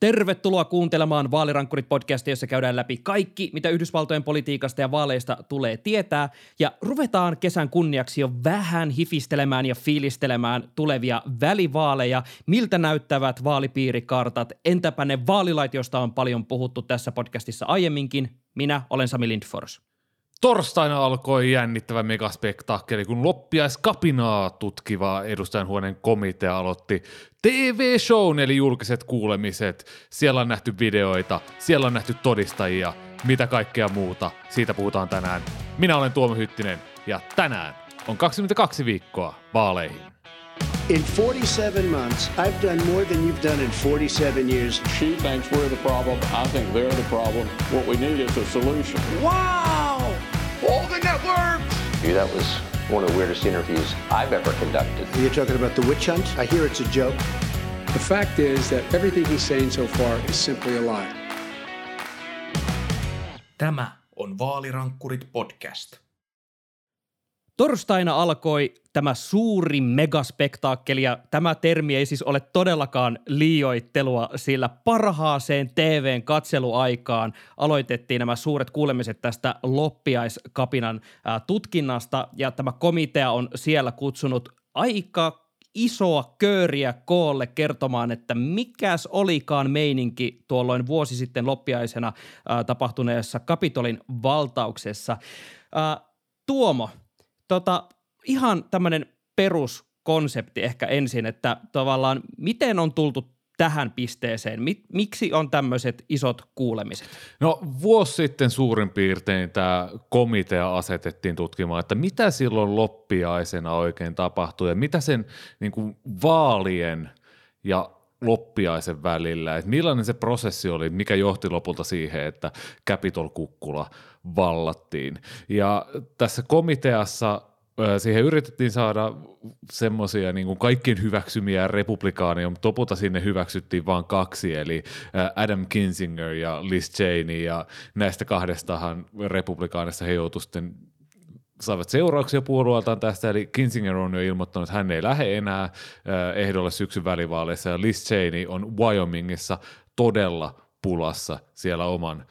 Tervetuloa kuuntelemaan Vaalirankkuri-podcastia, jossa käydään läpi kaikki, mitä Yhdysvaltojen politiikasta ja vaaleista tulee tietää. Ja ruvetaan kesän kunniaksi jo vähän hifistelemään ja fiilistelemään tulevia välivaaleja. Miltä näyttävät vaalipiirikartat? Entäpä ne vaalilait, joista on paljon puhuttu tässä podcastissa aiemminkin? Minä olen Sami Lindfors. Torstaina alkoi jännittävä megaspektaakkeli, kun loppiaiskapinaa tutkiva edustajanhuoneen komitea aloitti TV-shown eli julkiset kuulemiset. Siellä on nähty videoita, siellä on nähty todistajia, mitä kaikkea muuta. Siitä puhutaan tänään. Minä olen Tuomo Hyttinen ja tänään on 22 viikkoa vaaleihin. In 47 months, I've done more than you've done in 47 years. She thinks we're the problem. I think they're the problem. What we need is a solution. Wow! All the networks! That was one of the weirdest interviews I've ever conducted. You're talking about the witch hunt? I hear it's a joke. The fact is that everything he's saying so far is simply a lie. Tämä on Vaalirankkurit podcast. Torstaina alkoi tämä suuri megaspektaakkeli, ja tämä termi ei siis ole todellakaan liioittelua, sillä parhaaseen TV:n katseluaikaan aloitettiin nämä suuret kuulemiset tästä loppiaiskapinan tutkinnasta, ja tämä komitea on siellä kutsunut aika isoa kööriä koolle kertomaan, että mikäs olikaan meininki tuolloin vuosi sitten loppiaisena tapahtuneessa Kapitolin valtauksessa. Tuomo. Ihan tämmöinen peruskonsepti ehkä ensin, että tavallaan miten on tultu tähän pisteeseen? Miksi on tämmöiset isot kuulemiset? No vuosi sitten suurin piirtein tämä komitea asetettiin tutkimaan, että mitä silloin loppiaisena oikein tapahtui ja mitä sen niin kuin vaalien ja loppiaisen välillä, että millainen se prosessi oli, mikä johti lopulta siihen, että Capitol-kukkula vallattiin. Ja tässä komiteassa siihen yritettiin saada semmoisia niin kuin kaikkien hyväksymiä republikaaneja, mutta lopulta sinne hyväksyttiin vain kaksi, eli Adam Kinzinger ja Liz Cheney, ja näistä kahdestahan republikaanista he joutuivat sitten saivat seurauksia puolueeltaan tästä, eli Kinzinger on jo ilmoittanut, että hän ei lähde enää ehdolle syksyn välivaaleissa, ja Liz Cheney on Wyomingissa todella pulassa siellä oman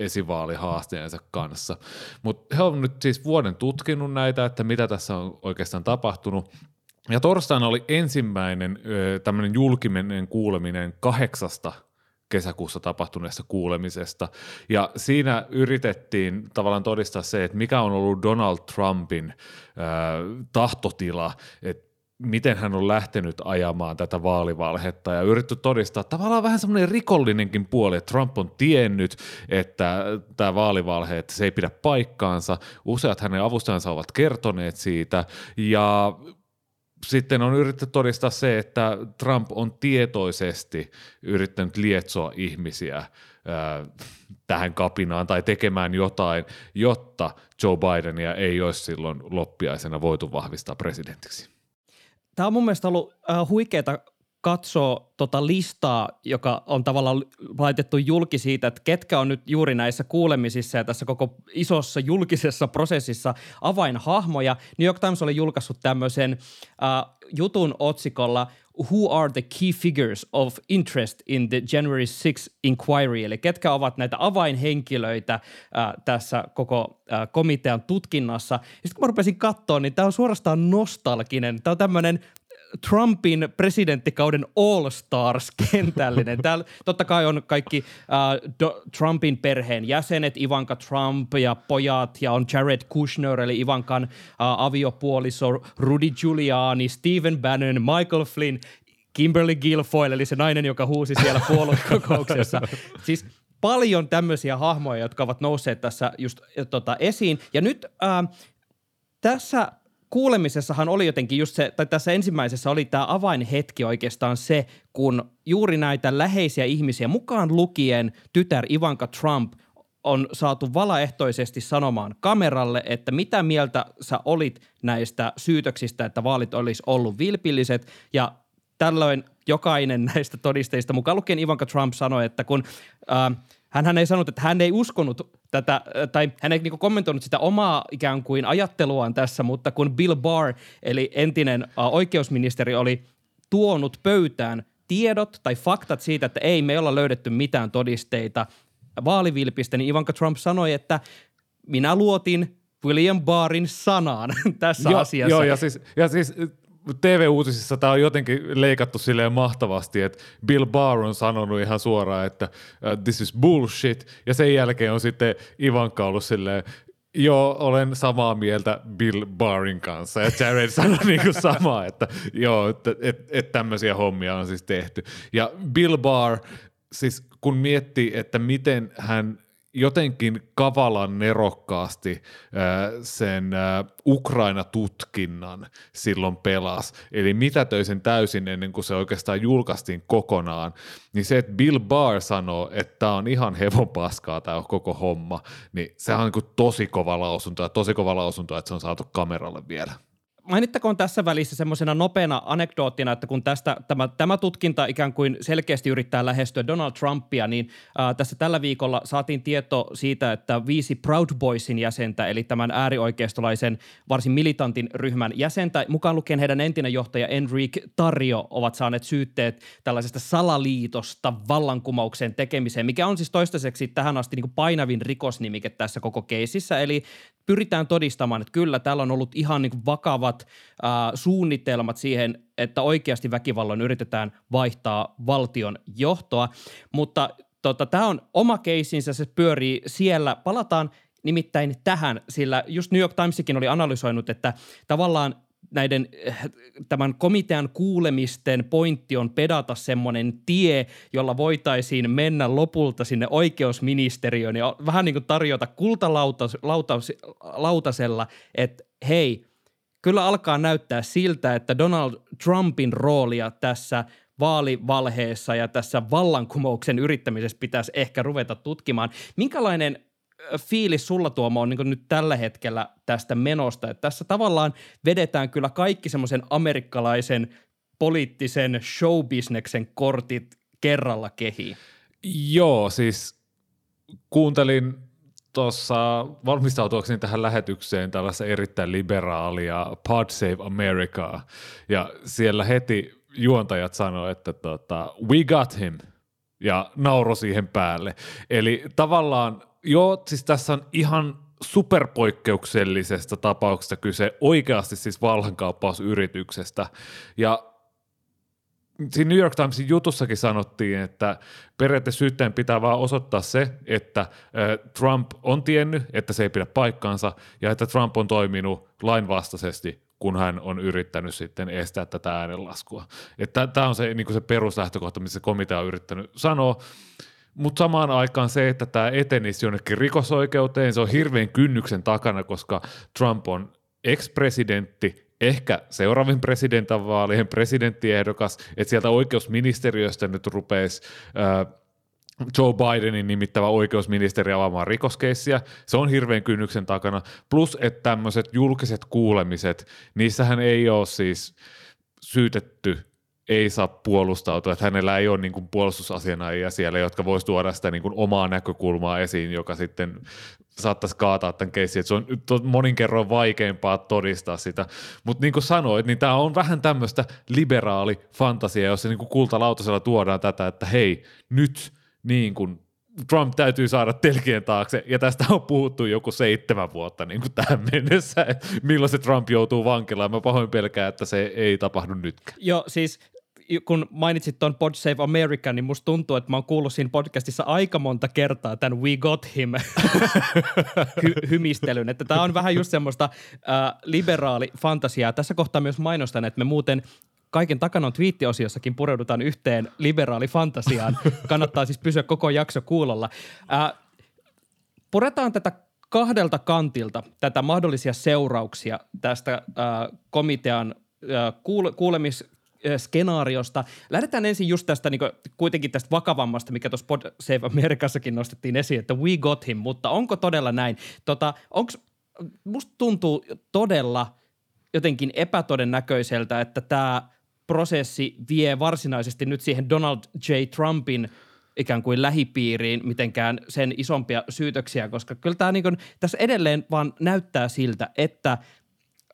esivaalihaasteensa kanssa. Mutta he on nyt siis vuoden tutkinut näitä, että mitä tässä on oikeastaan tapahtunut, ja torstaina oli ensimmäinen tämmöinen julkinen kuuleminen 8. kesäkuussa tapahtuneesta kuulemisesta, ja siinä yritettiin tavallaan todistaa se, että mikä on ollut Donald Trumpin tahtotila, että miten hän on lähtenyt ajamaan tätä vaalivalhetta, ja yritetty todistaa tavallaan vähän semmoinen rikollinenkin puoli, että Trump on tiennyt, että tämä vaalivalhe, että se ei pidä paikkaansa, useat hänen avustajansa ovat kertoneet siitä, ja sitten on yrittänyt todistaa se, että Trump on tietoisesti yrittänyt lietsoa ihmisiä tähän kapinaan tai tekemään jotain, jotta Joe Bidenia ei olisi silloin loppiaisena voitu vahvistaa presidentiksi. Tämä on mun mielestä ollut huikeeta katsoa listaa, joka on tavallaan laitettu julki siitä, että ketkä on nyt juuri näissä kuulemisissa ja tässä koko isossa julkisessa prosessissa avainhahmoja. New York Times oli julkaissut tämmöisen jutun otsikolla Who are the key figures of interest in the January 6 inquiry, eli ketkä ovat näitä avainhenkilöitä tässä koko komitean tutkinnassa. Sitten kun mä rupesin katsoa, niin tämä on suorastaan nostalginen. Tämä on tämmöinen Trumpin presidenttikauden all-stars-kentällinen. Täällä totta kai on kaikki Trumpin perheen jäsenet, Ivanka Trump ja pojat, ja on Jared Kushner, eli Ivankan aviopuoliso, Rudy Giuliani, Stephen Bannon, Michael Flynn, Kimberly Guilfoyle, eli se nainen, joka huusi siellä puoluekokouksessa. Siis paljon tämmöisiä hahmoja, jotka ovat nousseet tässä just esiin. Ja nyt tässä kuulemisessahan oli jotenkin just se, tai tässä ensimmäisessä oli tämä avainhetki oikeastaan se, kun juuri näitä läheisiä ihmisiä, mukaan lukien tytär Ivanka Trump, on saatu valaehtoisesti sanomaan kameralle, että mitä mieltä sä olit näistä syytöksistä, että vaalit olisi ollut vilpilliset, ja tällöin jokainen näistä todisteista, mukaan lukien Ivanka Trump, sanoi, että kun hänhän ei sanonut, että hän ei uskonut tätä, tai hän ei niin kuin kommentoinut sitä omaa ikään kuin ajatteluaan tässä, mutta kun Bill Barr, eli entinen oikeusministeri, oli tuonut pöytään tiedot tai faktat siitä, että ei me olla löydetty mitään todisteita vaalivilpistä, niin Ivanka Trump sanoi, että minä luotin William Barrin sanaan tässä asiassa. Joo, ja siis TV-uutisissa tämä on jotenkin leikattu silleen mahtavasti, että Bill Barr on sanonut ihan suoraan, että this is bullshit, ja sen jälkeen on sitten Ivanka ollut silleen, joo, olen samaa mieltä Bill Barrin kanssa, ja Jared sanoi niin kuin samaa, että joo, että tämmöisiä hommia on siis tehty. Ja Bill Barr, siis kun miettii, että miten hän jotenkin kavalan nerokkaasti sen Ukraina-tutkinnan silloin pelasi, eli mitätöisen täysin ennen kuin se oikeastaan julkaistiin kokonaan, niin se, että Bill Barr sanoo, että tämä on ihan hevonpaskaa tämä koko homma, niin sehän on niin tosi kova lausunto, että se on saatu kameralle vielä. Mainittakoon tässä välissä semmoisena nopeana anekdoottina, että kun tästä tämä tutkinta ikään kuin selkeästi yrittää lähestyä Donald Trumpia, niin tässä tällä viikolla saatiin tieto siitä, että 5 Proud Boysin jäsentä, eli tämän äärioikeistolaisen varsin militantin ryhmän jäsentä, mukaan lukien heidän entinen johtaja Enrique Tarrio, ovat saaneet syytteet tällaisesta salaliitosta vallankumouksen tekemiseen, mikä on siis toistaiseksi tähän asti niin kuin painavin rikosnimike tässä koko keisissä, eli pyritään todistamaan, että kyllä täällä on ollut ihan niin kuin vakavat suunnitelmat siihen, että oikeasti väkivallan yritetään vaihtaa valtion johtoa, mutta tämä on oma keisinsä, se pyörii siellä. Palataan nimittäin tähän, sillä just New York Timesikin oli analysoinut, että tavallaan näiden tämän komitean kuulemisten pointti on pedata semmoinen tie, jolla voitaisiin mennä lopulta sinne oikeusministeriöön ja vähän niin kuin tarjota kultalautasella, että hei, kyllä alkaa näyttää siltä, että Donald Trumpin roolia tässä vaalivalheessa ja tässä vallankumouksen yrittämisessä pitäisi ehkä ruveta tutkimaan. Minkälainen fiilis sulla, Tuomo, on niin nyt tällä hetkellä tästä menosta, että tässä tavallaan vedetään kyllä kaikki semmoisen amerikkalaisen poliittisen showbisneksen kortit kerralla kehiin? Joo, siis kuuntelin tuossa valmistautuakseni tähän lähetykseen tällaista erittäin liberaalia Pod Save America, ja siellä heti juontajat sanoi, että we got him, ja nauro siihen päälle, eli tavallaan joo, siis tässä on ihan superpoikkeuksellisesta tapauksesta kyse, oikeasti siis vallankaappausyrityksestä. Ja siinä New York Timesin jutussakin sanottiin, että periaatteessa syyttäjän pitää vaan osoittaa se, että Trump on tiennyt, että se ei pidä paikkaansa ja että Trump on toiminut lainvastaisesti, kun hän on yrittänyt sitten estää tätä äänenlaskua. Tämä on se, niin kuin se peruslähtökohta, mitä se komitea on yrittänyt sanoa. Mutta samaan aikaan se, että tämä etenisi jonnekin rikosoikeuteen, se on hirveän kynnyksen takana, koska Trump on ex-presidentti, ehkä seuraavien presidentinvaalien presidenttiehdokas, että sieltä oikeusministeriöstä nyt rupeaisi Joe Bidenin nimittävä oikeusministeri avaamaan rikoskeissiä, se on hirveän kynnyksen takana, plus että tämmöiset julkiset kuulemiset, niissähän ei ole siis syytetty, ei saa puolustautua, että hänellä ei ole niin kuin puolustusasianajia siellä, jotka voisi tuoda sitä niin kuin omaa näkökulmaa esiin, joka sitten saattaisi kaataa tämän keissin. Se on monin kerroin vaikeampaa todistaa sitä. Mutta niin kuin sanoit, niin tämä on vähän tämmöistä liberaali fantasia, jossa niin kuin kultalautasella tuodaan tätä, että hei, nyt niin kuin Trump täytyy saada telkien taakse, ja tästä on puhuttu joku 7 vuotta niin kuin tähän mennessä, milloin se Trump joutuu vankilaan. Mä pahoin pelkään, että se ei tapahdu nytkään. Joo, siis kun mainitsit tuon Pod Save America, niin musta tuntuu, että mä oon kuullut siinä podcastissa aika monta kertaa tämän We Got Him hymistelyn, että tää on vähän just semmoista liberaali-fantasiaa. Tässä kohtaa myös mainostan, että me muuten kaiken takana on twiitti-osiossakin pureudutaan yhteen liberaalifantasiaan. Kannattaa siis pysyä koko jakso kuulolla. Puretaan tätä kahdelta kantilta, tätä mahdollisia seurauksia tästä komitean kuulemisskenaariosta. Lähdetään ensin just tästä, niin kuin, kuitenkin tästä vakavammasta, mikä tuossa Pod Save Americassakin nostettiin esiin, että we got him, mutta onko todella näin? Musta tuntuu todella jotenkin epätodennäköiseltä, että tämä prosessi vie varsinaisesti nyt siihen Donald J. Trumpin ikään kuin lähipiiriin mitenkään sen isompia syytöksiä, koska kyllä tämä niin kuin tässä edelleen vaan näyttää siltä, että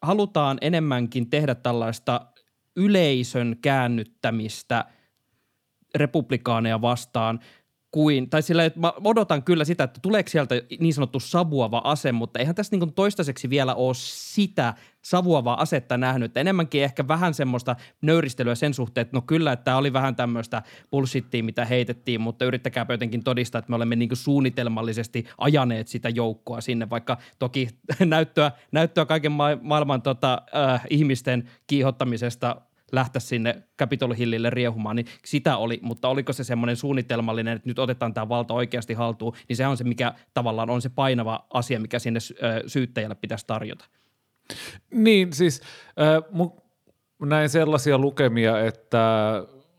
halutaan enemmänkin tehdä tällaista yleisön käännyttämistä republikaaneja vastaan kuin, tai sillä, että mä odotan kyllä sitä, että tuleeko sieltä niin sanottu savuava ase, mutta eihän tässä niin toistaiseksi vielä ole sitä savuavaa asetta nähnyt. Enemmänkin ehkä vähän semmoista nöyristelyä sen suhteen, että no kyllä, että tämä oli vähän tämmöistä bullshittia, mitä heitettiin, mutta yrittäkääpä jotenkin todistaa, että me olemme niin suunnitelmallisesti ajaneet sitä joukkoa sinne, vaikka toki näyttöä kaiken maailman ihmisten kiihottamisesta lähteä sinne Capitol Hillille riehumaan, niin sitä oli, mutta oliko se semmoinen suunnitelmallinen, että nyt otetaan tämä valta oikeasti haltuun, niin se on se, mikä tavallaan on se painava asia, mikä sinne syyttäjälle pitäisi tarjota. Niin, siis näin sellaisia lukemia, että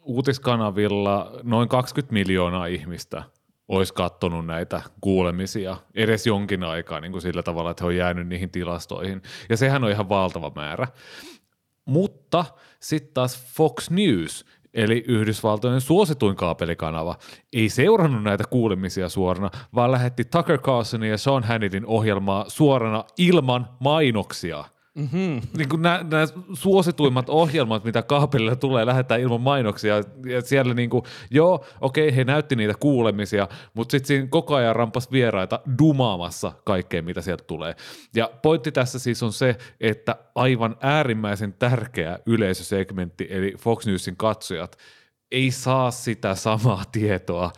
uutiskanavilla noin 20 miljoonaa ihmistä olisi katsonut näitä kuulemisia edes jonkin aikaa niin kuin sillä tavalla, että he on jäänyt niihin tilastoihin, ja sehän on ihan valtava määrä. Mutta sitten taas Fox News, eli Yhdysvaltojen suosituin kaapelikanava, ei seurannut näitä kuulemisia suorana, vaan lähetti Tucker Carlsonin ja Sean Hannityn ohjelmaa suorana ilman mainoksia. Mm-hmm. Niin kuin nämä suosituimmat ohjelmat, mitä kaapelilla tulee, lähettää ilman mainoksia. Ja siellä niin kuin, he näytti niitä kuulemisia, mutta sitten siinä koko ajan rampas vieraita dumaamassa kaikkea, mitä sieltä tulee. Ja pointti tässä siis on se, että aivan äärimmäisen tärkeä yleisösegmentti, eli Fox Newsin katsojat, ei saa sitä samaa tietoa,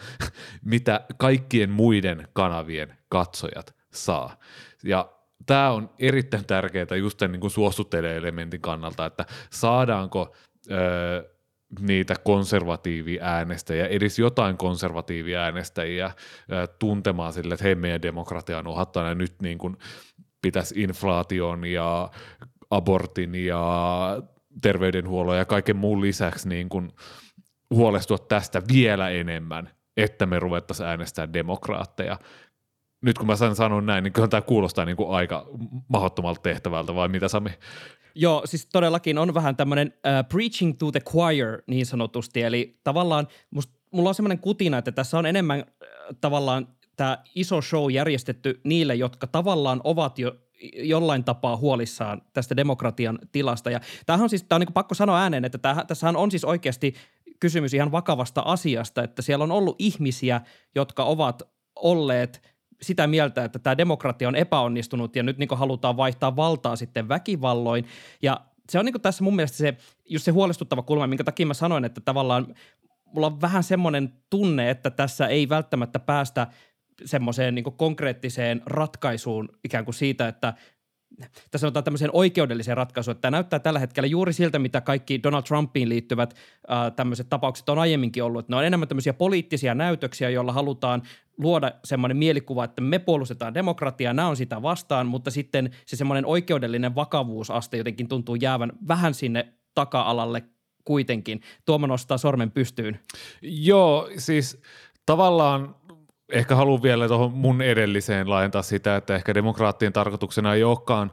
mitä kaikkien muiden kanavien katsojat saa. Ja tämä on erittäin tärkeää just tämän niin kuin suostuttele-elementin kannalta, että saadaanko niitä konservatiiviäänestäjiä, edes jotain konservatiiviäänestäjiä tuntemaan sille, että hei, meidän demokratia on uhattuna ja nyt niin kuin pitäisi inflaation ja abortin ja terveydenhuollon ja kaiken muun lisäksi niin kuin huolestua tästä vielä enemmän, että me ruvettaisiin äänestämään demokraatteja. Nyt kun mä sanon näin, niin kyllä tämä kuulostaa niin kuin aika mahdottomalta tehtävältä, vai mitä Sami? Joo, siis todellakin on vähän tämmöinen preaching to the choir niin sanotusti, eli tavallaan mulla on semmoinen kutina, että tässä on enemmän tavallaan tämä iso show järjestetty niille, jotka tavallaan ovat jo jollain tapaa huolissaan tästä demokratian tilasta, ja tämähän on siis, tämä on niin kuin pakko sanoa ääneen, että tässähän on siis oikeasti kysymys ihan vakavasta asiasta, että siellä on ollut ihmisiä, jotka ovat olleet sitä mieltä, että tämä demokratia on epäonnistunut ja nyt niin kuin halutaan vaihtaa valtaa sitten väkivalloin. Ja se on niin kuin tässä mun mielestä se, just se huolestuttava kulma, minkä takia mä sanoin, että tavallaan mulla on vähän semmoinen tunne, että tässä ei välttämättä päästä semmoiseen niin kuin konkreettiseen ratkaisuun ikään kuin siitä, että tässä sanotaan tämmöiseen oikeudelliseen ratkaisuun, että tämä näyttää tällä hetkellä juuri siltä, mitä kaikki Donald Trumpiin liittyvät tämmöiset tapaukset on aiemminkin ollut. Että ne on enemmän tämmöisiä poliittisia näytöksiä, joilla halutaan luoda semmoinen mielikuva, että me puolustetaan demokratiaa, nämä on sitä vastaan, mutta sitten se semmoinen oikeudellinen vakavuusaste jotenkin tuntuu jäävän vähän sinne taka-alalle kuitenkin. Tuoma nostaa sormen pystyyn. Joo, siis tavallaan ehkä haluan vielä tuohon mun edelliseen laajentaa sitä, että ehkä demokraattien tarkoituksena ei olekaan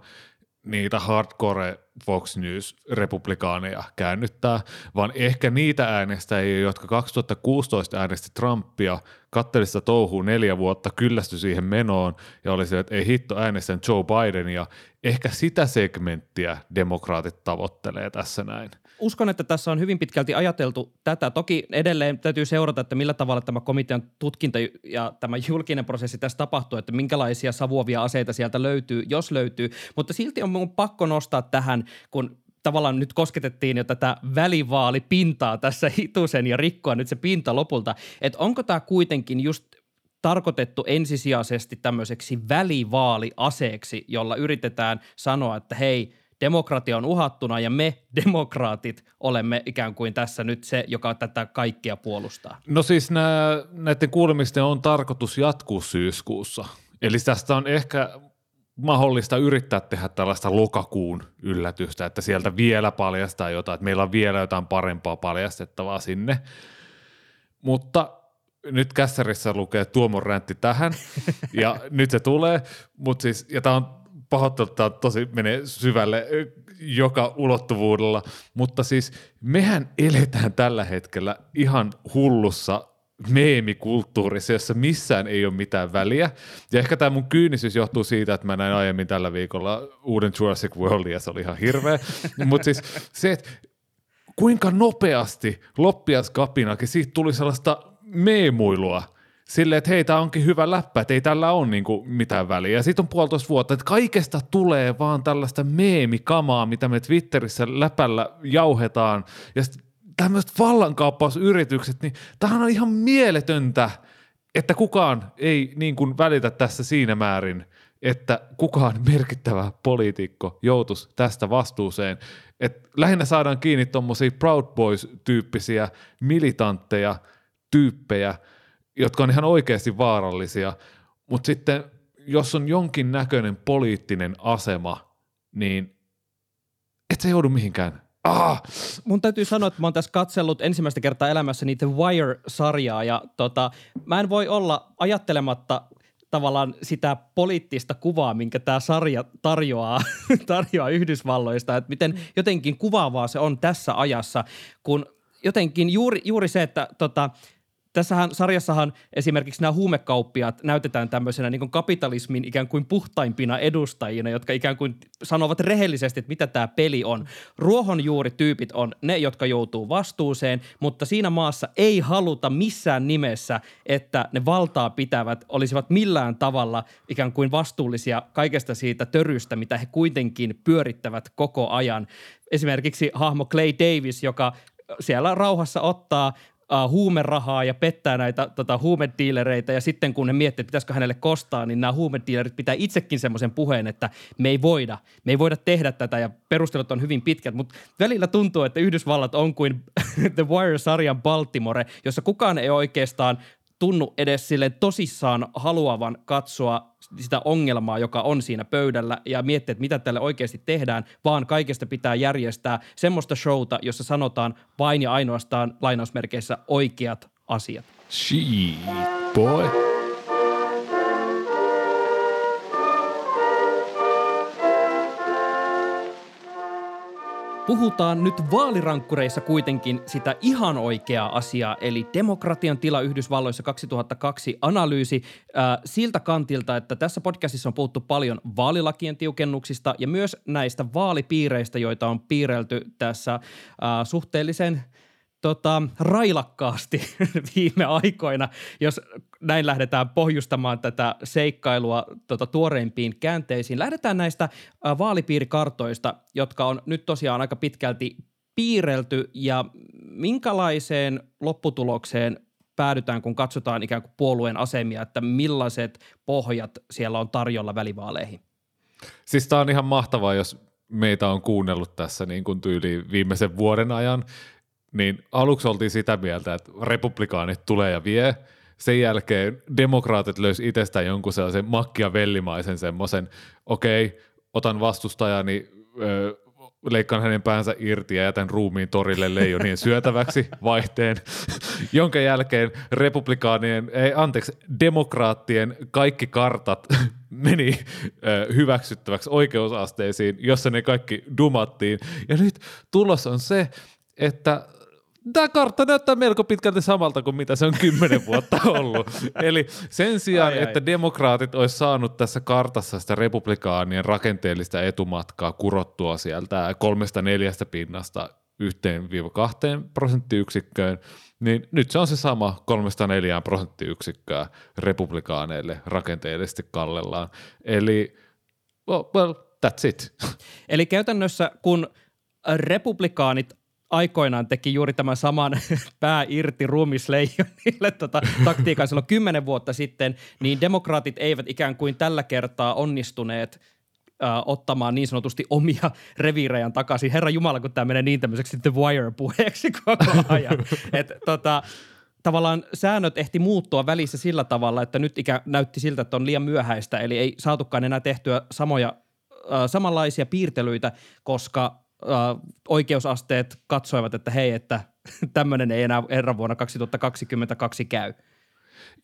niitä hardcore Fox News-republikaaneja käännyttää, vaan ehkä niitä äänestäjiä, jotka 2016 äänesti Trumpia, katseli sitä touhuu 4 vuotta, kyllästyi siihen menoon ja oli sillä, että ei hitto, äänestän Joe Bidenia. Ehkä sitä segmenttiä demokraatit tavoittelee tässä näin. Uskon, että tässä on hyvin pitkälti ajateltu tätä. Toki edelleen täytyy seurata, että millä tavalla tämä komitean tutkinta ja tämä julkinen prosessi tässä tapahtuu, että minkälaisia savuavia aseita sieltä löytyy, jos löytyy. Mutta silti on mun pakko nostaa tähän, kun tavallaan nyt kosketettiin jo tätä välivaalipintaa tässä hitusen ja rikkoa nyt se pinta lopulta, että onko tämä kuitenkin just tarkoitettu ensisijaisesti tämmöiseksi välivaaliaseeksi, jolla yritetään sanoa, että hei, demokratia on uhattuna ja me demokraatit olemme ikään kuin tässä nyt se, joka tätä kaikkea puolustaa. No siis näiden kuulemisten on tarkoitus jatkuu syyskuussa, eli tästä on ehkä mahdollista yrittää tehdä tällaista lokakuun yllätystä, että sieltä vielä paljastaa jotain, että meillä on vielä jotain parempaa paljastettavaa sinne, mutta nyt kässärissä lukee Tuomon räntti tähän ja nyt se tulee, mutta siis, ja tämä on pahoittelut, tämä tosi menee syvälle joka ulottuvuudella, mutta siis mehän eletään tällä hetkellä ihan hullussa meemikulttuurissa, jossa missään ei ole mitään väliä. Ja ehkä tämä mun kyynisyys johtuu siitä, että mä näin aiemmin tällä viikolla uuden Jurassic Worldin ja se oli ihan hirveä. Mutta siis se, että kuinka nopeasti loppiaskapinakin siitä tuli sellaista meemuilua silleen, että hei, tämä onkin hyvä läppä, että ei tällä ole niinku mitään väliä. Ja siitä on 1,5 vuotta, että kaikesta tulee vaan tällaista meemikamaa, mitä me Twitterissä läpällä jauhetaan. Ja tämmöiset vallankaappausyritykset, niin tämähän on ihan mieletöntä, että kukaan ei niin kuin välitä tässä siinä määrin, että kukaan merkittävä poliitikko joutuisi tästä vastuuseen. Et lähinnä saadaan kiinni tommosia Proud Boys-tyyppisiä militantteja, tyyppejä, jotka on ihan oikeasti vaarallisia, mutta sitten jos on jonkin näköinen poliittinen asema, niin et se joudu mihinkään. Mun täytyy sanoa, että mä oon tässä katsellut ensimmäistä kertaa elämässäni The Wire-sarjaa ja mä en voi olla ajattelematta tavallaan sitä poliittista kuvaa, minkä tämä sarja tarjoaa Yhdysvalloista, että miten jotenkin kuvaavaa se on tässä ajassa, kun jotenkin juuri se, että tässähän sarjassahan esimerkiksi nämä huumekauppiaat näytetään tämmöisenä niin kuin kapitalismin ikään kuin puhtaimpina edustajina, jotka ikään kuin sanovat rehellisesti, että mitä tämä peli on. Ruohonjuurityypit on ne, jotka joutuu vastuuseen, mutta siinä maassa ei haluta missään nimessä, että ne valtaa pitävät olisivat millään tavalla ikään kuin vastuullisia kaikesta siitä törystä, mitä he kuitenkin pyörittävät koko ajan. Esimerkiksi hahmo Clay Davis, joka siellä rauhassa ottaa huumerahaa ja pettää näitä huumediilereitä ja sitten kun ne miettii, että pitäisikö hänelle kostaa, niin nämä huumediilerit pitää itsekin semmoisen puheen, että me ei voida tehdä tätä ja perustelut on hyvin pitkät, mutta välillä tuntuu, että Yhdysvallat on kuin The Wire-sarjan Baltimore, jossa kukaan ei oikeastaan tunnu edes silleen tosissaan haluavan katsoa sitä ongelmaa, joka on siinä pöydällä ja miettiä, että mitä tälle oikeasti tehdään, vaan kaikesta pitää järjestää semmoista showta, jossa sanotaan vain ja ainoastaan lainausmerkeissä oikeat asiat. Shit, boy. Puhutaan nyt vaalirankkureissa kuitenkin sitä ihan oikeaa asiaa, eli demokratian tila Yhdysvalloissa 2002 analyysi siltä kantilta, että tässä podcastissa on puhuttu paljon vaalilakien tiukennuksista ja myös näistä vaalipiireistä, joita on piirrelty tässä suhteellisen railakkaasti viime aikoina, jos näin lähdetään pohjustamaan tätä seikkailua tuoreimpiin käänteisiin. Lähdetään näistä vaalipiirikartoista, jotka on nyt tosiaan aika pitkälti piirrelty ja minkälaiseen lopputulokseen päädytään, kun katsotaan ikään kuin puolueen asemia, että millaiset pohjat siellä on tarjolla välivaaleihin? Siis tämä on ihan mahtavaa, jos meitä on kuunnellut tässä niin kuin tyyliin viimeisen vuoden ajan, niin aluksi oltiin sitä mieltä, että republikaanit tulee ja vie. Sen jälkeen demokraatit löysi itsestään jonkun sellaisen machiavellimaisen semmoisen, okei, otan vastustajani, leikkaan hänen päänsä irti ja jätän ruumiin torille leijonien syötäväksi vaihteen, jonka jälkeen demokraattien kaikki kartat meni hyväksyttäväksi oikeusasteisiin, jossa ne kaikki dumattiin. Ja nyt tulos on se, että tämä kartta näyttää melko pitkälti samalta kuin mitä se on 10 vuotta ollut. Eli sen sijaan, että demokraatit olisi saanut tässä kartassa sitä republikaanien rakenteellista etumatkaa kurottua sieltä 3-4% 1-2%, niin nyt se on se sama 3-4% republikaaneille rakenteellisesti kallellaan. Eli well, that's it. Eli käytännössä kun republikaanit aikoinaan teki juuri tämän saman pää irti ruumisleijonille taktiikan silloin 10 vuotta sitten, niin demokraatit eivät ikään kuin tällä kertaa onnistuneet ottamaan niin sanotusti omia reviirejään takaisin. Herra Jumala, kun tämä menee niin tämmöiseksi The Wire-puheeksi koko ajan. Että tavallaan säännöt ehti muuttua välissä sillä tavalla, että nyt näytti siltä, että on liian myöhäistä, eli ei saatukaan enää tehtyä samanlaisia piirtelyitä, koska oikeusasteet katsoivat, että hei, että tämmöinen ei enää herran vuonna 2022 käy.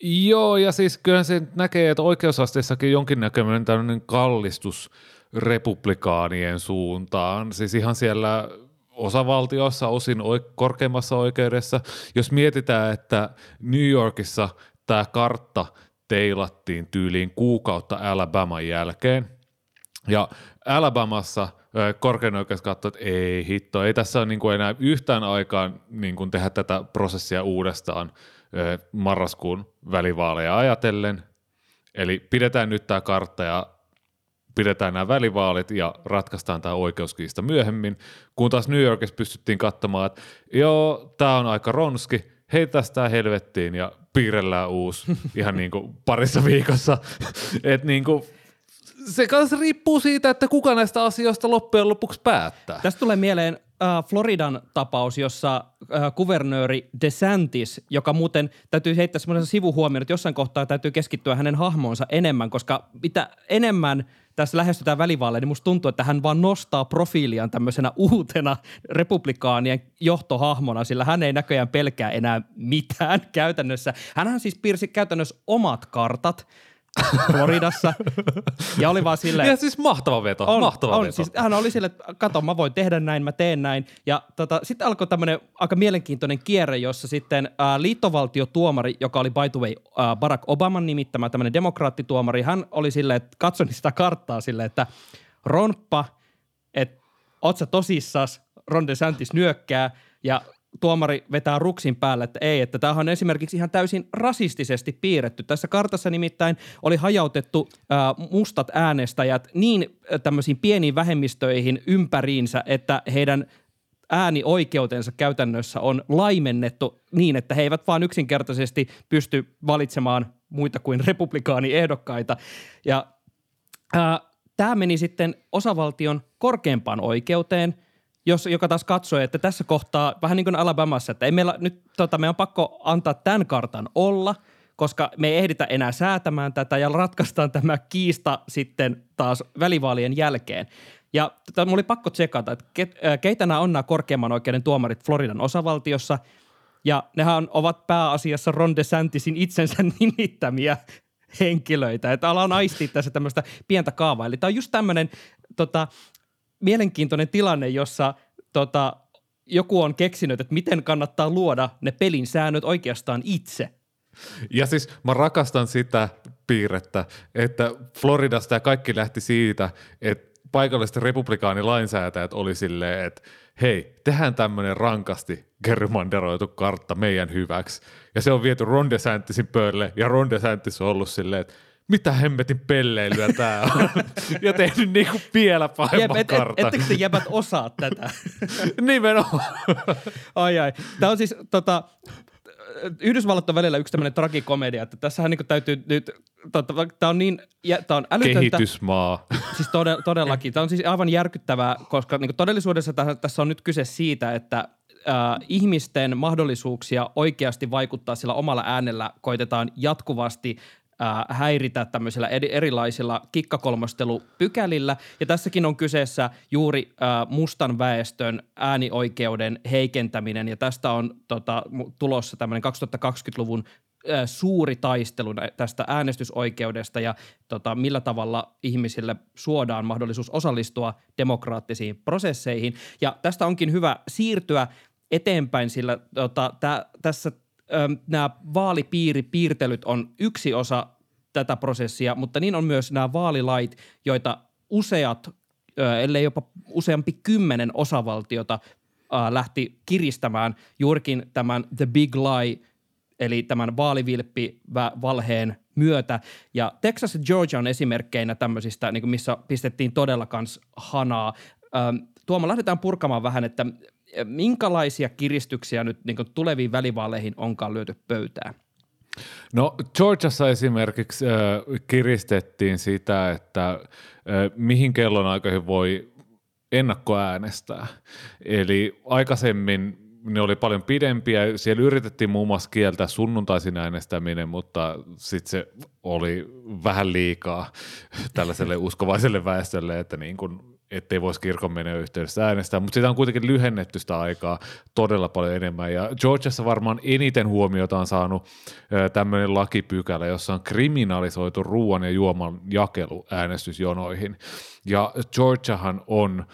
Joo, ja siis kyllähän se näkee, että oikeusasteessakin jonkinnäköinen tämmöinen kallistus republikaanien suuntaan. Siis ihan siellä osavaltiossa, osin korkeimmassa oikeudessa. Jos mietitään, että New Yorkissa tämä kartta teilattiin tyyliin kuukautta Alabaman jälkeen, ja Alabamassa korkein oikeus katsoi, että ei hitto, ei tässä ole niin kuin enää yhtään aikaan niin kuin tehdä tätä prosessia uudestaan marraskuun välivaaleja ajatellen. Eli pidetään nyt tämä kartta ja pidetään nämä välivaalit ja ratkaistaan tämä oikeuskiista myöhemmin, kun taas New Yorkissa pystyttiin katsomaan, että joo, tämä on aika ronski, heitetään tämä helvettiin ja piirrellään uusi ihan niin kuin parissa viikossa, että niin kuin se kanssa riippuu siitä, että kuka näistä asioista loppujen lopuksi päättää. Tästä tulee mieleen Floridan tapaus, jossa kuvernööri DeSantis, joka muuten täytyy heittää semmoisen sivuhuomioon, että jossain kohtaa täytyy keskittyä hänen hahmoonsa enemmän, koska mitä enemmän tässä lähestytään välivaaleja, niin musta tuntuu, että hän vaan nostaa profiiliaan tämmöisenä uutena republikaanien johtohahmona, sillä hän ei näköjään pelkää enää mitään käytännössä. Hänhän siis piirsi käytännössä omat kartat Floridassa ja oli vaan silleen. Ja siis mahtava veto, veto. Siis, hän oli silleen, että kato, mä voin tehdä näin, mä teen näin. Ja sitten alkoi tämmöinen aika mielenkiintoinen kierre, jossa sitten liittovaltiotuomari, joka oli by the way Barack Obaman nimittämä tämmöinen demokraattituomari, hän oli silleen, että katsoi sitä karttaa silleen, että romppa, että oot sä tosissas, Ron DeSantis nyökkää ja tuomari vetää ruksin päälle, että ei, että tämähän on esimerkiksi ihan täysin rasistisesti piirretty. Tässä kartassa nimittäin oli hajautettu mustat äänestäjät niin tämmöisiin pieniin vähemmistöihin ympäriinsä, että heidän äänioikeutensa käytännössä on laimennettu niin, että he eivät vaan yksinkertaisesti pysty valitsemaan muita kuin republikaaniehdokkaita. Ja tämä meni sitten osavaltion korkeimpaan oikeuteen, joka taas katsoi, että tässä kohtaa vähän niin kuin Alabamassa, että ei meillä nyt, meidän on pakko antaa tämän kartan olla, koska me ei ehditä enää säätämään tätä ja ratkaistaan tämä kiista sitten taas välivaalien jälkeen. Ja mulla oli pakko tsekata, että keitä nämä on nämä korkeimman oikeuden tuomarit Floridan osavaltiossa ja nehän ovat pääasiassa Ron DeSantisin itsensä nimittämiä henkilöitä. Että alan aistia tässä tämmöistä pientä kaavaa. Eli tämä on just tämmöinen mielenkiintoinen tilanne, jossa joku on keksinyt, että miten kannattaa luoda ne pelin säännöt oikeastaan itse. Ja siis mä rakastan sitä piirrettä, että Floridasta ja kaikki lähti siitä, että paikalliset republikaanilainsäätäjät oli silleen, että hei, tehdään tämmöinen rankasti gerrymanderoitu kartta meidän hyväksi. Ja se on viety Ron DeSantisin pöydälle ja Ron DeSantis on ollut silleen, että mitä hemmetin pelleilyä tää on? Ja tehnyt niinku vielä pahemman kartan. Ettekö te jäbät osaa tätä? Nimenomaan. Ai. Tää on siis Yhdysvallat on välillä yksi tämmönen tragikomedia, että tässähän niinku täytyy nyt tää on älytöntä. Kehitysmaa. Siis todellakin. Tää on siis aivan järkyttävää, koska niinku todellisuudessa tässä on nyt kyse siitä, että ihmisten mahdollisuuksia oikeasti vaikuttaa sillä omalla äänellä koitetaan jatkuvasti häiritä tämmöisillä erilaisilla kikkakolmostelupykälillä. Ja tässäkin on kyseessä juuri mustan väestön äänioikeuden heikentäminen, ja tästä on tulossa tämmöinen 2020-luvun suuri taistelu tästä äänestysoikeudesta ja millä tavalla ihmisille suodaan mahdollisuus osallistua demokraattisiin prosesseihin. Ja tästä onkin hyvä siirtyä eteenpäin, sillä tässä nämä vaalipiiripiirtelyt on yksi osa tätä prosessia, mutta niin on myös nämä vaalilait, joita useat, ellei jopa useampi 10 osavaltiota lähti kiristämään juurikin tämän The Big Lie, eli tämän vaalivilppivalheen myötä. Ja Texas ja Georgia on esimerkkeinä tämmöisistä, missä pistettiin todella kans hanaa. Tuoma, lähdetään purkamaan vähän, että minkälaisia kiristyksiä nyt niin kuin tuleviin välivaaleihin onkaan lyöty pöytään? No Georgiassa esimerkiksi kiristettiin sitä, että mihin kellonaikoihin voi ennakkoäänestää. Eli aikaisemmin ne oli paljon pidempiä. Siellä yritettiin muun muassa kieltää sunnuntaisin äänestäminen, mutta sitten se oli vähän liikaa tällaiselle uskovaiselle väestölle, että niin kuin ettei voisi kirkon mennä yhteydessä äänestää, mutta sitä on kuitenkin lyhennetty sitä aikaa todella paljon enemmän. Ja Georgiassa varmaan eniten huomiota on saanut tämmöinen lakipykälä, jossa on kriminalisoitu ruoan ja juoman jakelu äänestysjonoihin. Ja Georgiahan on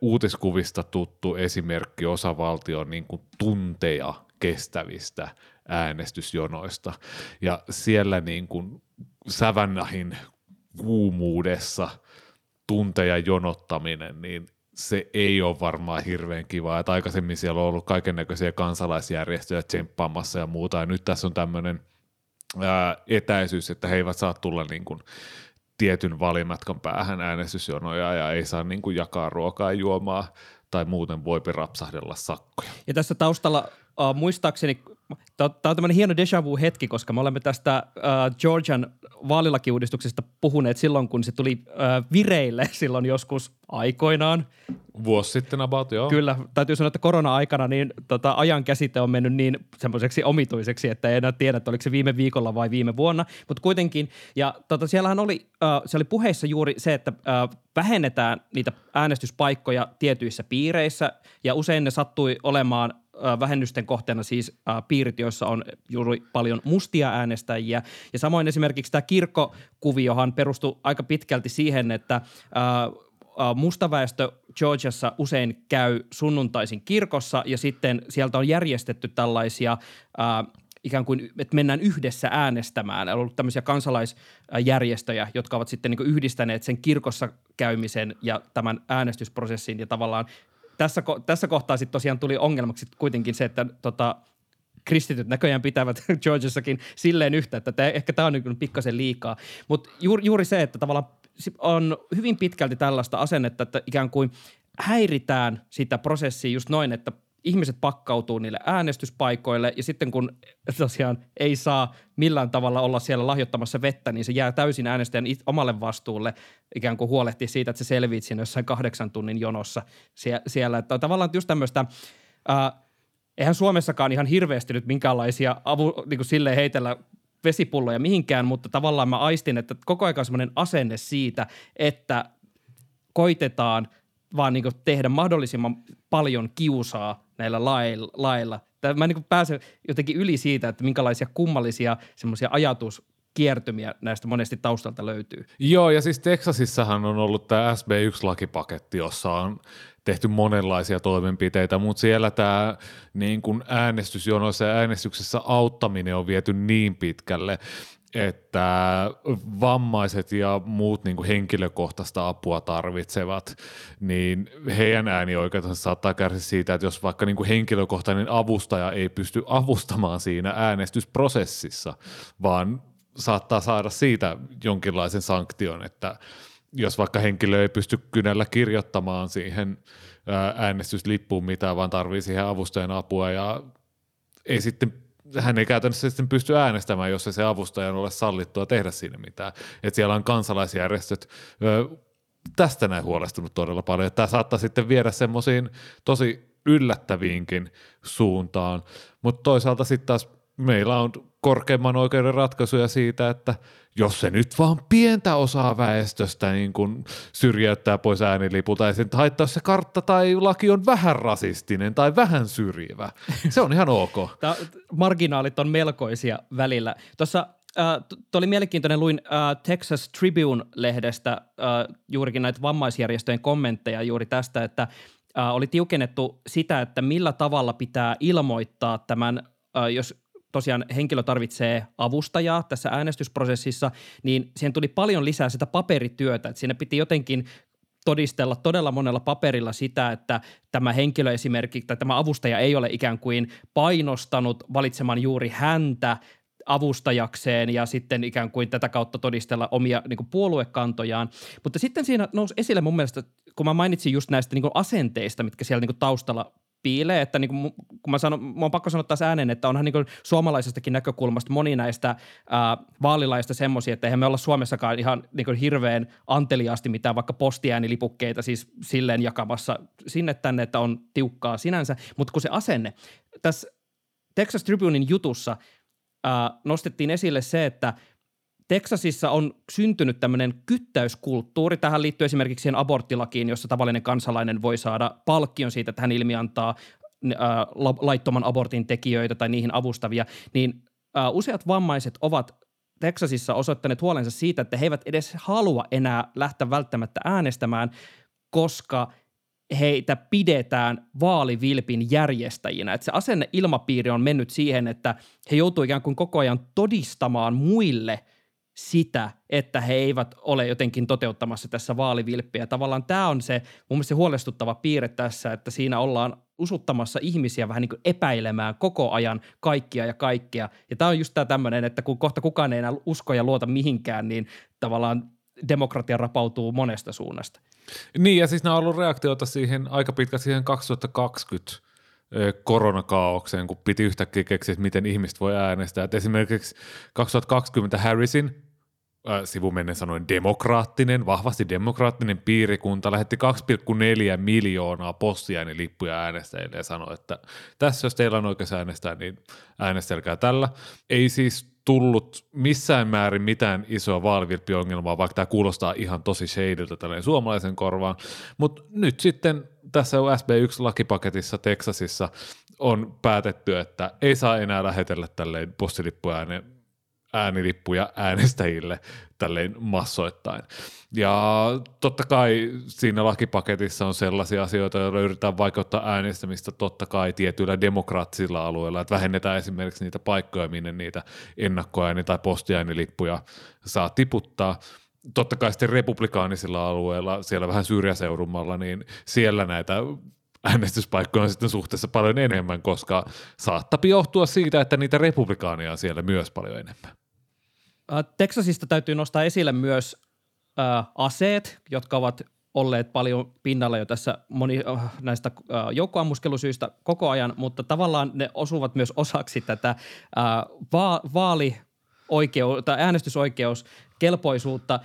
uutiskuvista tuttu esimerkki osavaltion niin kuin tunteja kestävistä äänestysjonoista. Ja siellä niin kuin Savannahin kuumuudessa tunteja jonottaminen, niin se ei ole varmaan hirveän kivaa. Että aikaisemmin siellä on ollut kaikennäköisiä kansalaisjärjestöjä tsemppaamassa ja muuta, ja nyt tässä on tämmöinen etäisyys, että he eivät saa tulla niin kuin tietyn valimatkan päähän äänestysjonoja ja ei saa niin kuin jakaa ruokaa ja juomaa, tai muuten voipi rapsahdella sakkoja. Ja tässä taustalla muistaakseni, tämä on tämmöinen hieno déjà vu-hetki, koska me olemme tästä Georgian vaalilakiuudistuksesta puhuneet silloin, kun se tuli vireille silloin joskus aikoinaan. Vuosi sitten about, joo. Kyllä, täytyy sanoa, että korona-aikana niin ajan käsite on mennyt niin semmoiseksi omituiseksi, että ei enää tiedä, että oliko se viime viikolla vai viime vuonna, mutta kuitenkin. Ja siellähän oli, se oli puheissa juuri se, että vähennetään niitä äänestyspaikkoja tietyissä piireissä ja usein ne sattui olemaan vähennysten kohteena siis piirit, joissa on juuri paljon mustia äänestäjiä. Ja samoin esimerkiksi tämä kirkkokuviohan perustui aika pitkälti siihen, että mustaväestö Georgiassa usein käy sunnuntaisin kirkossa ja sitten sieltä on järjestetty tällaisia ikään kuin, että mennään yhdessä äänestämään. On ollut tämmöisiä kansalaisjärjestöjä, jotka ovat sitten niin kuin yhdistäneet sen kirkossa käymisen ja tämän äänestysprosessin ja tavallaan tässä kohtaa sitten tosiaan tuli ongelmaksi kuitenkin se, että kristityt näköjään pitävät Georgiassakin silleen yhtä, että ehkä tämä on niin pikkasen liikaa. Mutta juuri se, että tavallaan on hyvin pitkälti tällaista asennetta, että ikään kuin häiritään sitä prosessia just noin, että ihmiset pakkautuu niille äänestyspaikoille ja sitten kun tosiaan ei saa millään tavalla olla siellä lahjoittamassa vettä, niin se jää täysin äänestäjän omalle vastuulle ikään kuin huolehtia siitä, että se selviit siinä jossain 8 tunnin jonossa siellä. Että tavallaan just tämmöistä, eihän Suomessakaan ihan hirveästi nyt minkäänlaisia niin kuin silleen heitellä vesipulloja mihinkään, mutta tavallaan mä aistin, että koko ajan semmoinen asenne siitä, että koitetaan vaan niin kuin tehdä mahdollisimman paljon kiusaa näillä lailla. Mä niin kuin pääsen jotenkin yli siitä, että minkälaisia kummallisia semmoisia ajatuskiertymiä näistä monesti taustalta löytyy. Joo, ja siis Teksasissahan on ollut tämä SB1-lakipaketti, jossa on tehty monenlaisia toimenpiteitä, mutta siellä tämä niin kuin äänestysjonoissa ja äänestyksessä auttaminen on viety niin pitkälle, että vammaiset ja muut niin kuin henkilökohtaista apua tarvitsevat, niin heidän äänioikeutensa saattaa kärsiä siitä, että jos vaikka niin kuin henkilökohtainen avustaja ei pysty avustamaan siinä äänestysprosessissa, vaan saattaa saada siitä jonkinlaisen sanktion, että jos vaikka henkilö ei pysty kynällä kirjoittamaan siihen äänestyslippuun mitään, vaan tarvitsee siihen avustajan apua ja ei sitten hän ei käytännössä sitten pysty äänestämään, jos ei se avustajan ole sallittua tehdä siinä mitään. Että siellä on kansalaisjärjestöt tästä näin huolestunut todella paljon. Tämä saattaa sitten viedä semmoisiin tosi yllättäviinkin suuntaan, mutta toisaalta sitten taas meillä on korkeimman oikeuden ratkaisuja siitä, että jos se nyt vaan pientä osaa väestöstä niin kun syrjäyttää pois äänilipulta, ei sen haittaa, jos se kartta tai laki on vähän rasistinen tai vähän syrjivä. Se on ihan ok. Marginaalit on melkoisia välillä. Tuossa oli mielenkiintoinen, luin Texas Tribune-lehdestä juurikin näitä vammaisjärjestöjen kommentteja juuri tästä, että oli tiukennettu sitä, että millä tavalla pitää ilmoittaa tämän, jos tosiaan henkilö tarvitsee avustajaa tässä äänestysprosessissa, niin siihen tuli paljon lisää sitä paperityötä, että siinä piti jotenkin todistella todella monella paperilla sitä, että tämä henkilö esimerkiksi tai tämä avustaja ei ole ikään kuin painostanut valitsemaan juuri häntä avustajakseen ja sitten ikään kuin tätä kautta todistella omia niin kuin puoluekantojaan. Mutta sitten siinä nousi esille mun mielestä, kun mä mainitsin just näistä niin kuin asenteista, mitkä siellä niin kuin taustalla piilee, että niin kuin, kun mä on pakko sanoa taas ääneen, että onhan niin kuin suomalaisestakin näkökulmasta moni näistä vaalilaista semmoisia, että eihän me olla Suomessakaan ihan niin kuin hirveän anteliaasti mitään vaikka postiäänilipukkeita siis silleen jakamassa sinne tänne, että on tiukkaa sinänsä, mutta kun se asenne. Tässä Texas Tribunen jutussa nostettiin esille se, että Teksasissa on syntynyt tämmöinen kyttäyskulttuuri. Tähän liittyy esimerkiksi siihen aborttilakiin, jossa tavallinen kansalainen voi saada palkkion siitä, että hän ilmiantaa laittoman abortin tekijöitä tai niihin avustavia. Niin useat vammaiset ovat Teksasissa osoittaneet huolensa siitä, että he eivät edes halua enää lähteä välttämättä äänestämään, koska heitä pidetään vaalivilpin järjestäjinä. Että se asenneilmapiiri on mennyt siihen, että he joutuvat ikään kuin koko ajan todistamaan muille – sitä, että he eivät ole jotenkin toteuttamassa tässä vaalivilppiä. Tavallaan tämä on se mun mielestä se huolestuttava piirre tässä, että siinä ollaan usuttamassa ihmisiä vähän niin kuin epäilemään koko ajan kaikkia ja kaikkea. Ja tämä on just tämä tämmöinen, että kun kohta kukaan ei enää usko ja luota mihinkään, niin tavallaan demokratia rapautuu monesta suunnasta. Niin, ja siis nämä on ollut reaktioita siihen aika pitkä siihen 2020 koronakaaokseen, kun piti yhtäkkiä keksiä, että miten ihmiset voi äänestää. Et esimerkiksi 2020 Harrisin, sivumennen sanoen demokraattinen, vahvasti demokraattinen piirikunta lähetti 2,4 miljoonaa postiäänilippuja äänestäjille ja sanoi, että tässä jos teillä on oikeus äänestää, niin äänestelkää tällä. Ei siis tullut missään määrin mitään isoa vaalivilppiongelmaa, vaikka tämä kuulostaa ihan tosi shadeiltä tälleen suomalaisen korvaan, mutta nyt sitten tässä SB1-lakipaketissa Teksasissa on päätetty, että ei saa enää lähetellä tälleen äänilippuja äänestäjille tälleen massoittain. Ja totta kai siinä lakipaketissa on sellaisia asioita, joilla yritetään vaikuttaa äänestämistä totta kai tietyillä demokraattisilla alueilla, että vähennetään esimerkiksi niitä paikkoja, minne niitä ennakkoääni- tai postiäänilippuja saa tiputtaa. Totta kai sitten republikaanisilla alueilla, siellä vähän syrjäseudumalla, niin siellä näitä äänestyspaikkoja on sitten suhteessa paljon enemmän, koska saattaa johtua siitä, että niitä republikaaneja on siellä myös paljon enemmän. Teksasista täytyy nostaa esille myös aseet, jotka ovat olleet paljon pinnalla jo tässä moni näistä joukkoammuskelusyistä koko ajan, mutta tavallaan ne osuvat myös osaksi tätä äänestysoikeuskelpoisuutta.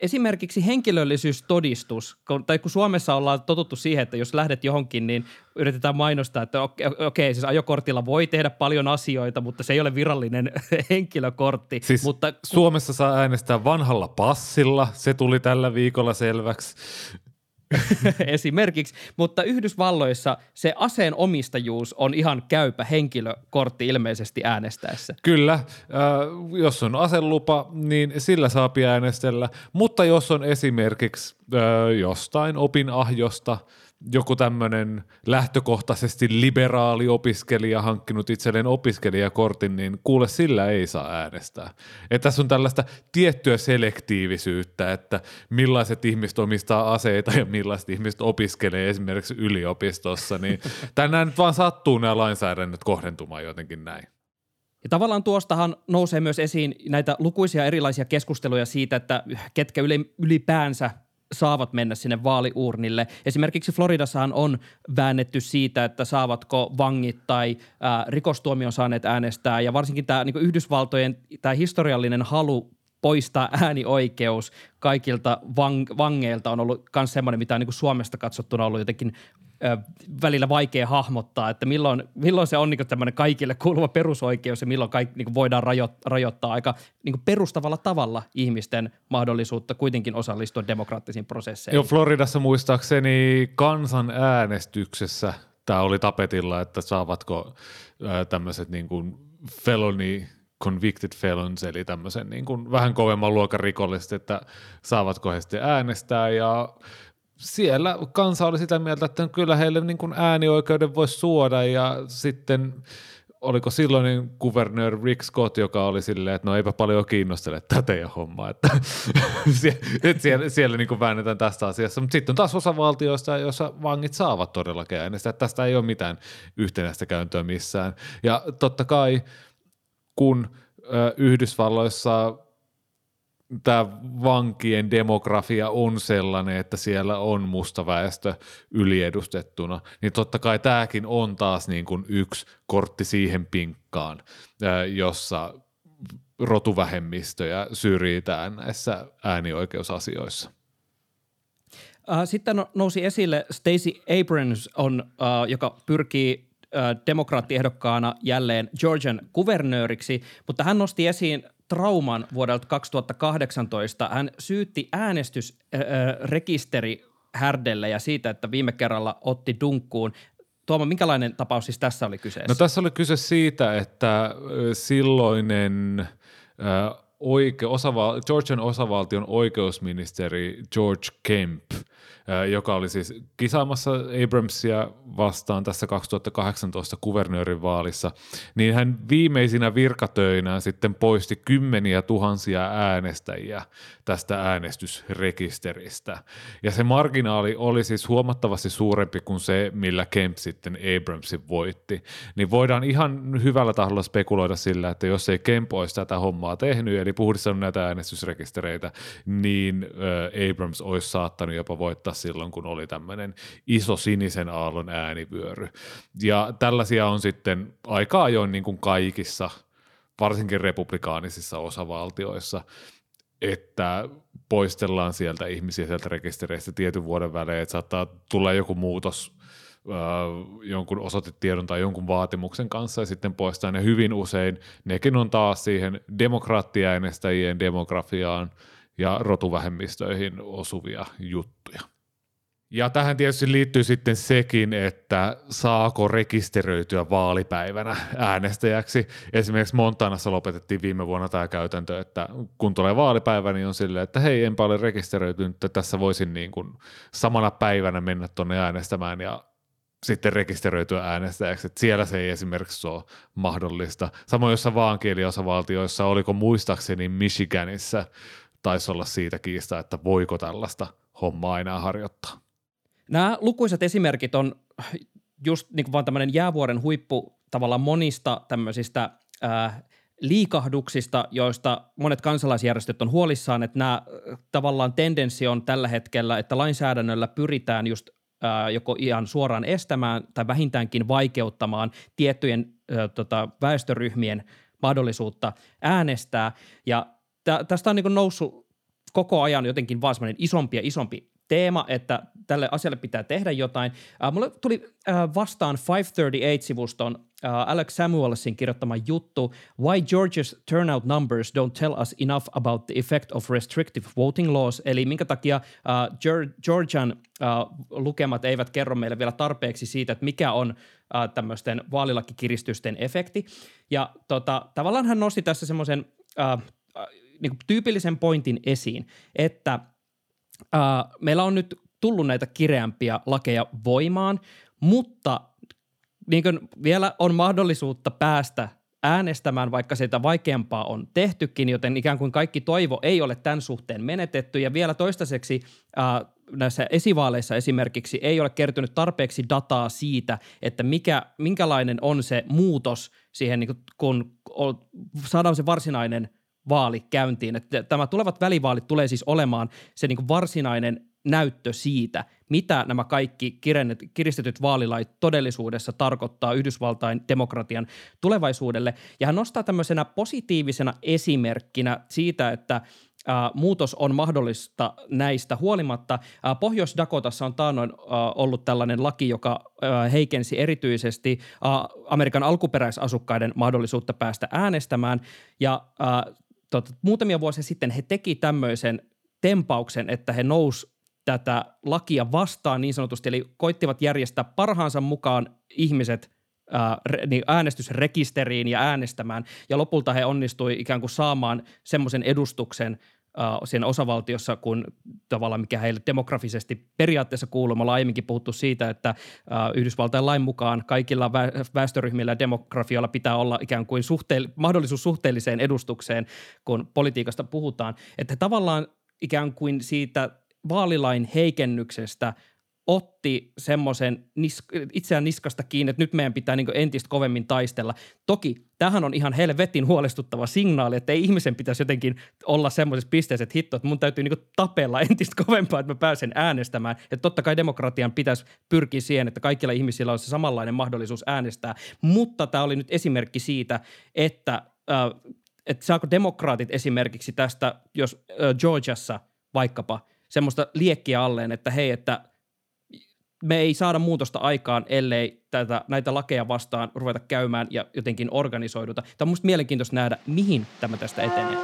Esimerkiksi henkilöllisyystodistus, tai kun Suomessa ollaan totuttu siihen, että jos lähdet johonkin, niin yritetään mainostaa, että okei, siis ajokortilla voi tehdä paljon asioita, mutta se ei ole virallinen henkilökortti. Siis mutta Suomessa saa äänestää vanhalla passilla, se tuli tällä viikolla selväksi. Esimerkiksi, mutta Yhdysvalloissa se aseen omistajuus on ihan käypä henkilökortti ilmeisesti äänestäessä. Kyllä, jos on aselupa, niin sillä saa äänestellä, mutta jos on esimerkiksi jostain opinahjosta joku tämmöinen lähtökohtaisesti liberaali opiskelija hankkinut itselleen opiskelijakortin, niin kuule, sillä ei saa äänestää. Että tässä on tällaista tiettyä selektiivisyyttä, että millaiset ihmiset omistaa aseita ja millaiset ihmiset opiskelee esimerkiksi yliopistossa, niin tänään nyt vaan sattuu nämä lainsäädännöt kohdentumaan jotenkin näin. Ja tavallaan tuostahan nousee myös esiin näitä lukuisia erilaisia keskusteluja siitä, että ketkä ylipäänsä saavat mennä sinne vaaliuurnille. Esimerkiksi Floridassahan on väännetty siitä, että saavatko vangit tai rikostuomion saaneet äänestää, ja varsinkin tämä niin kuin Yhdysvaltojen tämä historiallinen halu poistaa äänioikeus kaikilta vangeilta on ollut myös semmoinen, mitä on niin kuin Suomesta katsottuna ollut jotenkin välillä vaikea hahmottaa, että milloin se on niin kuin tämmöinen kaikille kuuluva perusoikeus ja milloin kaikki, niin kuin voidaan rajoittaa aika niin kuin perustavalla tavalla ihmisten mahdollisuutta kuitenkin osallistua demokraattisiin prosesseihin. Joo, Floridassa muistaakseni kansanäänestyksessä tämä oli tapetilla, että saavatko tämmöiset niin kuin convicted felons, eli tämmöisen niin kuin vähän kovemman luokan rikolliset, että saavatko he sitten äänestää, ja siellä kansa oli sitä mieltä, että kyllä heille niin kuin äänioikeuden voisi suoda, ja sitten oliko silloinen kuvernöör Rick Scott, joka oli silleen, että no eipä paljon kiinnostele tätä teidän hommaa, että siellä niin kuin väännetään tästä asiassa, mutta sitten on taas osa valtioista, joissa vangit saavat todellakin äänestää, että tästä ei ole mitään yhtenäistä käyntöä missään, ja totta kai kun Yhdysvalloissa tämä vankien demografia on sellainen, että siellä on musta väestö yliedustettuna, niin totta kai tämäkin on taas niin kuin yksi kortti siihen pinkkaan, jossa rotuvähemmistöjä syrjitään näissä äänioikeusasioissa. Sitten nousi esille Stacey Abrams, joka pyrkii demokraattiehdokkaana jälleen Georgian kuvernööriksi, mutta hän nosti esiin trauman vuodelta 2018. Hän syytti äänestysrekisterihärdellejä siitä, että viime kerralla otti dunkkuun. Tuomo, minkälainen tapaus siis tässä oli kyseessä? No tässä oli kyse siitä, että silloinen Georgian osavaltion oikeusministeri George Kemp, joka oli siis kisaamassa Abramsia vastaan tässä 2018 kuvernöörin vaalissa, niin hän viimeisinä virkatöinään sitten poisti kymmeniä tuhansia äänestäjiä tästä äänestysrekisteristä. Ja se marginaali oli siis huomattavasti suurempi kuin se, millä Kemp sitten Abramsin voitti. Niin voidaan ihan hyvällä tahdolla spekuloida sillä, että jos ei Kemp olisi tätä hommaa tehnyt, eli puhdistanut näitä äänestysrekistereitä, niin Abrams olisi saattanut jopa voittaa silloin, kun oli tämmöinen iso sinisen aallon äänivyöry. Ja tällaisia on sitten aika ajoin niin kuin kaikissa, varsinkin republikaanisissa osavaltioissa, että poistellaan sieltä ihmisiä sieltä rekistereistä tietyn vuoden välein, että saattaa tulla joku muutos jonkun osoitetiedon tai jonkun vaatimuksen kanssa ja sitten poistaa ne hyvin usein. Nekin on taas siihen demokraattiäänestäjien demografiaan ja rotuvähemmistöihin osuvia juttuja. Ja tähän tietysti liittyy sitten sekin, että saako rekisteröityä vaalipäivänä äänestäjäksi. Esimerkiksi Montanassa lopetettiin viime vuonna tämä käytäntö, että kun tulee vaalipäivä, niin on silleen, että hei, enpä ole rekisteröitynyt, että tässä voisin niin kuin samana päivänä mennä tuonne äänestämään ja sitten rekisteröityä äänestäjäksi, että siellä se ei esimerkiksi ole mahdollista. Samoin jossain vaankieliosavaltioissa, oliko muistaakseni Michiganissa, taisi olla siitä kiista, että voiko tällaista hommaa enää harjoittaa. Nämä lukuisat esimerkit on just niin kuin vaan tämmöinen jäävuoren huippu tavallaan monista tämmöisistä liikahduksista, joista monet kansalaisjärjestöt on huolissaan, että nämä tavallaan tendenssi on tällä hetkellä, että lainsäädännöllä pyritään just joko ihan suoraan estämään tai vähintäänkin vaikeuttamaan tiettyjen väestöryhmien mahdollisuutta äänestää. Ja tästä on niin kuin noussut koko ajan jotenkin vaan semmoinen isompi teema, että tälle asialle pitää tehdä jotain. Mulle tuli vastaan 538-sivuston Alex Samuelsin kirjoittama juttu Why Georgia's turnout numbers don't tell us enough about the effect of restrictive voting laws, eli minkä takia Georgian lukemat eivät kerro meille vielä tarpeeksi siitä, että mikä on tämmöisten vaalilakikiristysten efekti. Ja tavallaan hän nosti tässä semmoisen niin kuin tyypillisen pointin esiin, että meillä on nyt tullut näitä kireämpiä lakeja voimaan, mutta niin kuin vielä on mahdollisuutta päästä äänestämään, vaikka sitä vaikeampaa on tehtykin, joten ikään kuin kaikki toivo ei ole tämän suhteen menetetty. Ja vielä toistaiseksi näissä esivaaleissa esimerkiksi ei ole kertynyt tarpeeksi dataa siitä, että minkälainen on se muutos siihen, niin kun saadaan se varsinainen vaali käyntiin. Että tämä tulevat välivaalit tulee siis olemaan se niin kuin varsinainen näyttö siitä, mitä nämä kaikki kiristetyt vaalilait todellisuudessa tarkoittaa Yhdysvaltain demokratian tulevaisuudelle. Ja hän nostaa tämmöisenä positiivisena esimerkkinä siitä, että muutos on mahdollista näistä huolimatta. Pohjois-Dakotassa on taannoin ollut tällainen laki, joka heikensi erityisesti Amerikan alkuperäisasukkaiden mahdollisuutta päästä äänestämään. Ja muutamia vuosia sitten he teki tämmöisen tempauksen, että he nousi tätä lakia vastaan niin sanotusti, eli koittivat järjestää parhaansa mukaan ihmiset äänestysrekisteriin ja äänestämään, ja lopulta he onnistui ikään kuin saamaan semmoisen edustuksen siinä osavaltiossa, kun tavallaan mikä heille demografisesti periaatteessa kuuluu. Me ollaan aiemminkin puhuttu siitä, että Yhdysvaltain lain mukaan kaikilla väestöryhmillä ja demografioilla pitää olla ikään kuin mahdollisuus suhteelliseen edustukseen, kun politiikasta puhutaan, että tavallaan ikään kuin siitä vaalilain heikennyksestä otti semmoisen itseään niskasta kiinni, että nyt meidän pitää niin kuin entistä kovemmin taistella. Toki tämähän on ihan helvetin huolestuttava signaali, että ei ihmisen pitäisi jotenkin olla semmoisessa pisteessä, että hitto, että mun täytyy niin kuin tapella entistä kovempaa, että mä pääsen äänestämään. Ja totta kai demokratian pitäisi pyrkiä siihen, että kaikilla ihmisillä on se samanlainen mahdollisuus äänestää. Mutta tämä oli nyt esimerkki siitä, että saako demokraatit esimerkiksi tästä, jos Georgiassa vaikkapa semmoista liekkiä alleen, että hei, että me ei saada muutosta aikaan, ellei näitä lakeja vastaan ruveta käymään ja jotenkin organisoiduta. Tämä on musta mielenkiintoista nähdä, mihin tämä tästä etenee.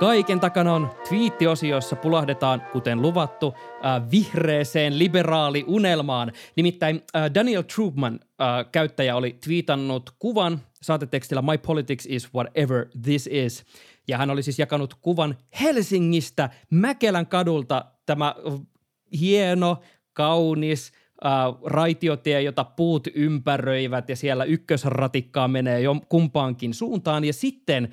Kaiken takana on twiittiosiossa pulahdetaan, kuten luvattu, vihreeseen liberaaliunelmaan. Nimittäin Daniel Trumpman käyttäjä oli twiitannut kuvan saatetekstillä My Politics is Whatever This Is. Ja hän oli siis jakanut kuvan Helsingistä Mäkelän kadulta, tämä hieno, kaunis raitiotie, jota puut ympäröivät ja siellä ykkösratikkaa menee jo kumpaankin suuntaan. Ja sitten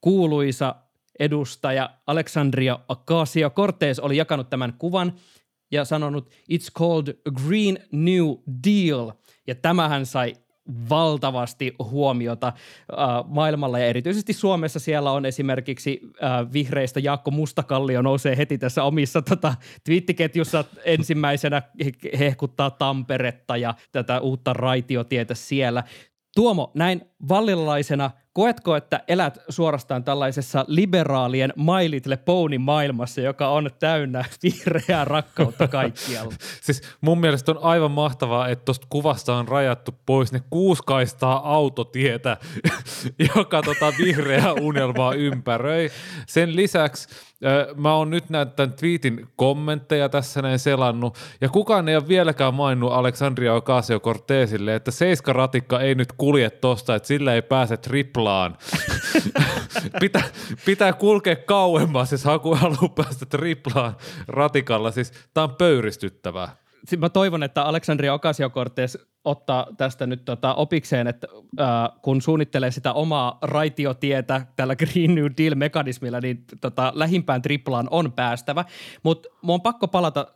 kuuluisa edustaja Alexandria Ocasio-Cortez oli jakanut tämän kuvan ja sanonut It's called Green New Deal. Ja tämähän sai valtavasti huomiota maailmalla ja erityisesti Suomessa. Siellä on esimerkiksi vihreistä Jaakko Mustakallio nousee heti tässä omissa twiittiketjussa ensimmäisenä hehkuttaa Tamperetta ja tätä uutta raitiotietä siellä. Tuomo, näin vallililaisena, koetko, että elät suorastaan tällaisessa liberaalien My Little Pony -maailmassa, joka on täynnä vihreää rakkautta kaikkialla? Siis mun mielestä on aivan mahtavaa, että tuosta kuvasta on rajattu pois ne 6 kaistaa autotietä, joka vihreää unelmaa ympäröi. Sen lisäksi mä oon nyt tämän twiitin kommentteja tässä näin selannut, ja kukaan ei ole vieläkään maininnut Alexandria Ocasio-Cortezille, että 7-ratikka ei nyt kulje tosta, että sillä ei pääse triplaan. Pitää kulkea kauemmas, jos haluaa päästä triplaan ratikalla. Siis tää on pöyristyttävää. Mä toivon, että Alexandria Ocasio-Cortez ottaa tästä nyt opikseen, että kun suunnittelee sitä omaa raitiotietä tällä Green New Deal-mekanismilla, niin lähimpään triplaan on päästävä. Mutta mun on pakko palata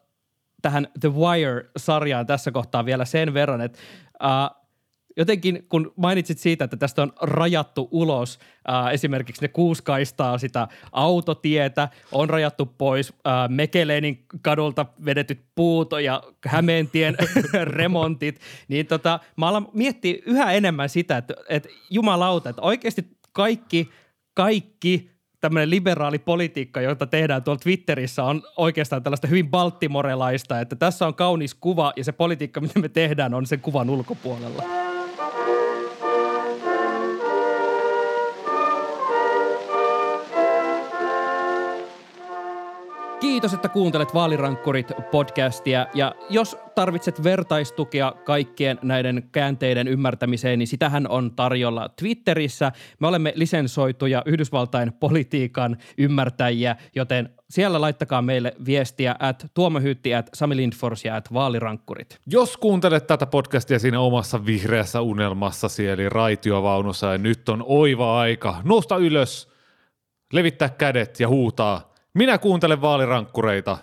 tähän The Wire-sarjaan tässä kohtaa vielä sen verran, että jotenkin kun mainitsit siitä, että tästä on rajattu ulos esimerkiksi ne 6 kaistaa sitä autotietä, on rajattu pois Mekeleenin kadulta vedetyt puut ja Hämeentien remontit, niin mä alan miettiä yhä enemmän sitä, että jumalauta, että oikeasti kaikki tämmöinen liberaali politiikka, jota tehdään tuolla Twitterissä, on oikeastaan tällaista hyvin baltimorelaista, että tässä on kaunis kuva ja se politiikka, mitä me tehdään, on sen kuvan ulkopuolella. Kiitos, että kuuntelet Vaalirankkurit-podcastia, ja jos tarvitset vertaistukea kaikkien näiden käänteiden ymmärtämiseen, niin sitähän on tarjolla Twitterissä. Me olemme lisensoituja Yhdysvaltain politiikan ymmärtäjiä, joten siellä laittakaa meille viestiä @tuomohyytti, @samilindfors ja @vaalirankkurit. Jos kuuntelet tätä podcastia siinä omassa vihreässä unelmassasi, eli raitiovaunussa, ja nyt on oiva aika nousta ylös, levittää kädet ja huutaa: minä kuuntelen vaalirankkureita.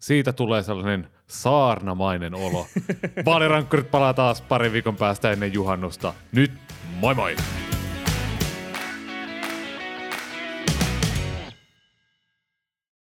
Siitä tulee sellainen saarnamainen olo. Vaalirankkurit palaa taas parin viikon päästä ennen juhannusta. Nyt moi moi!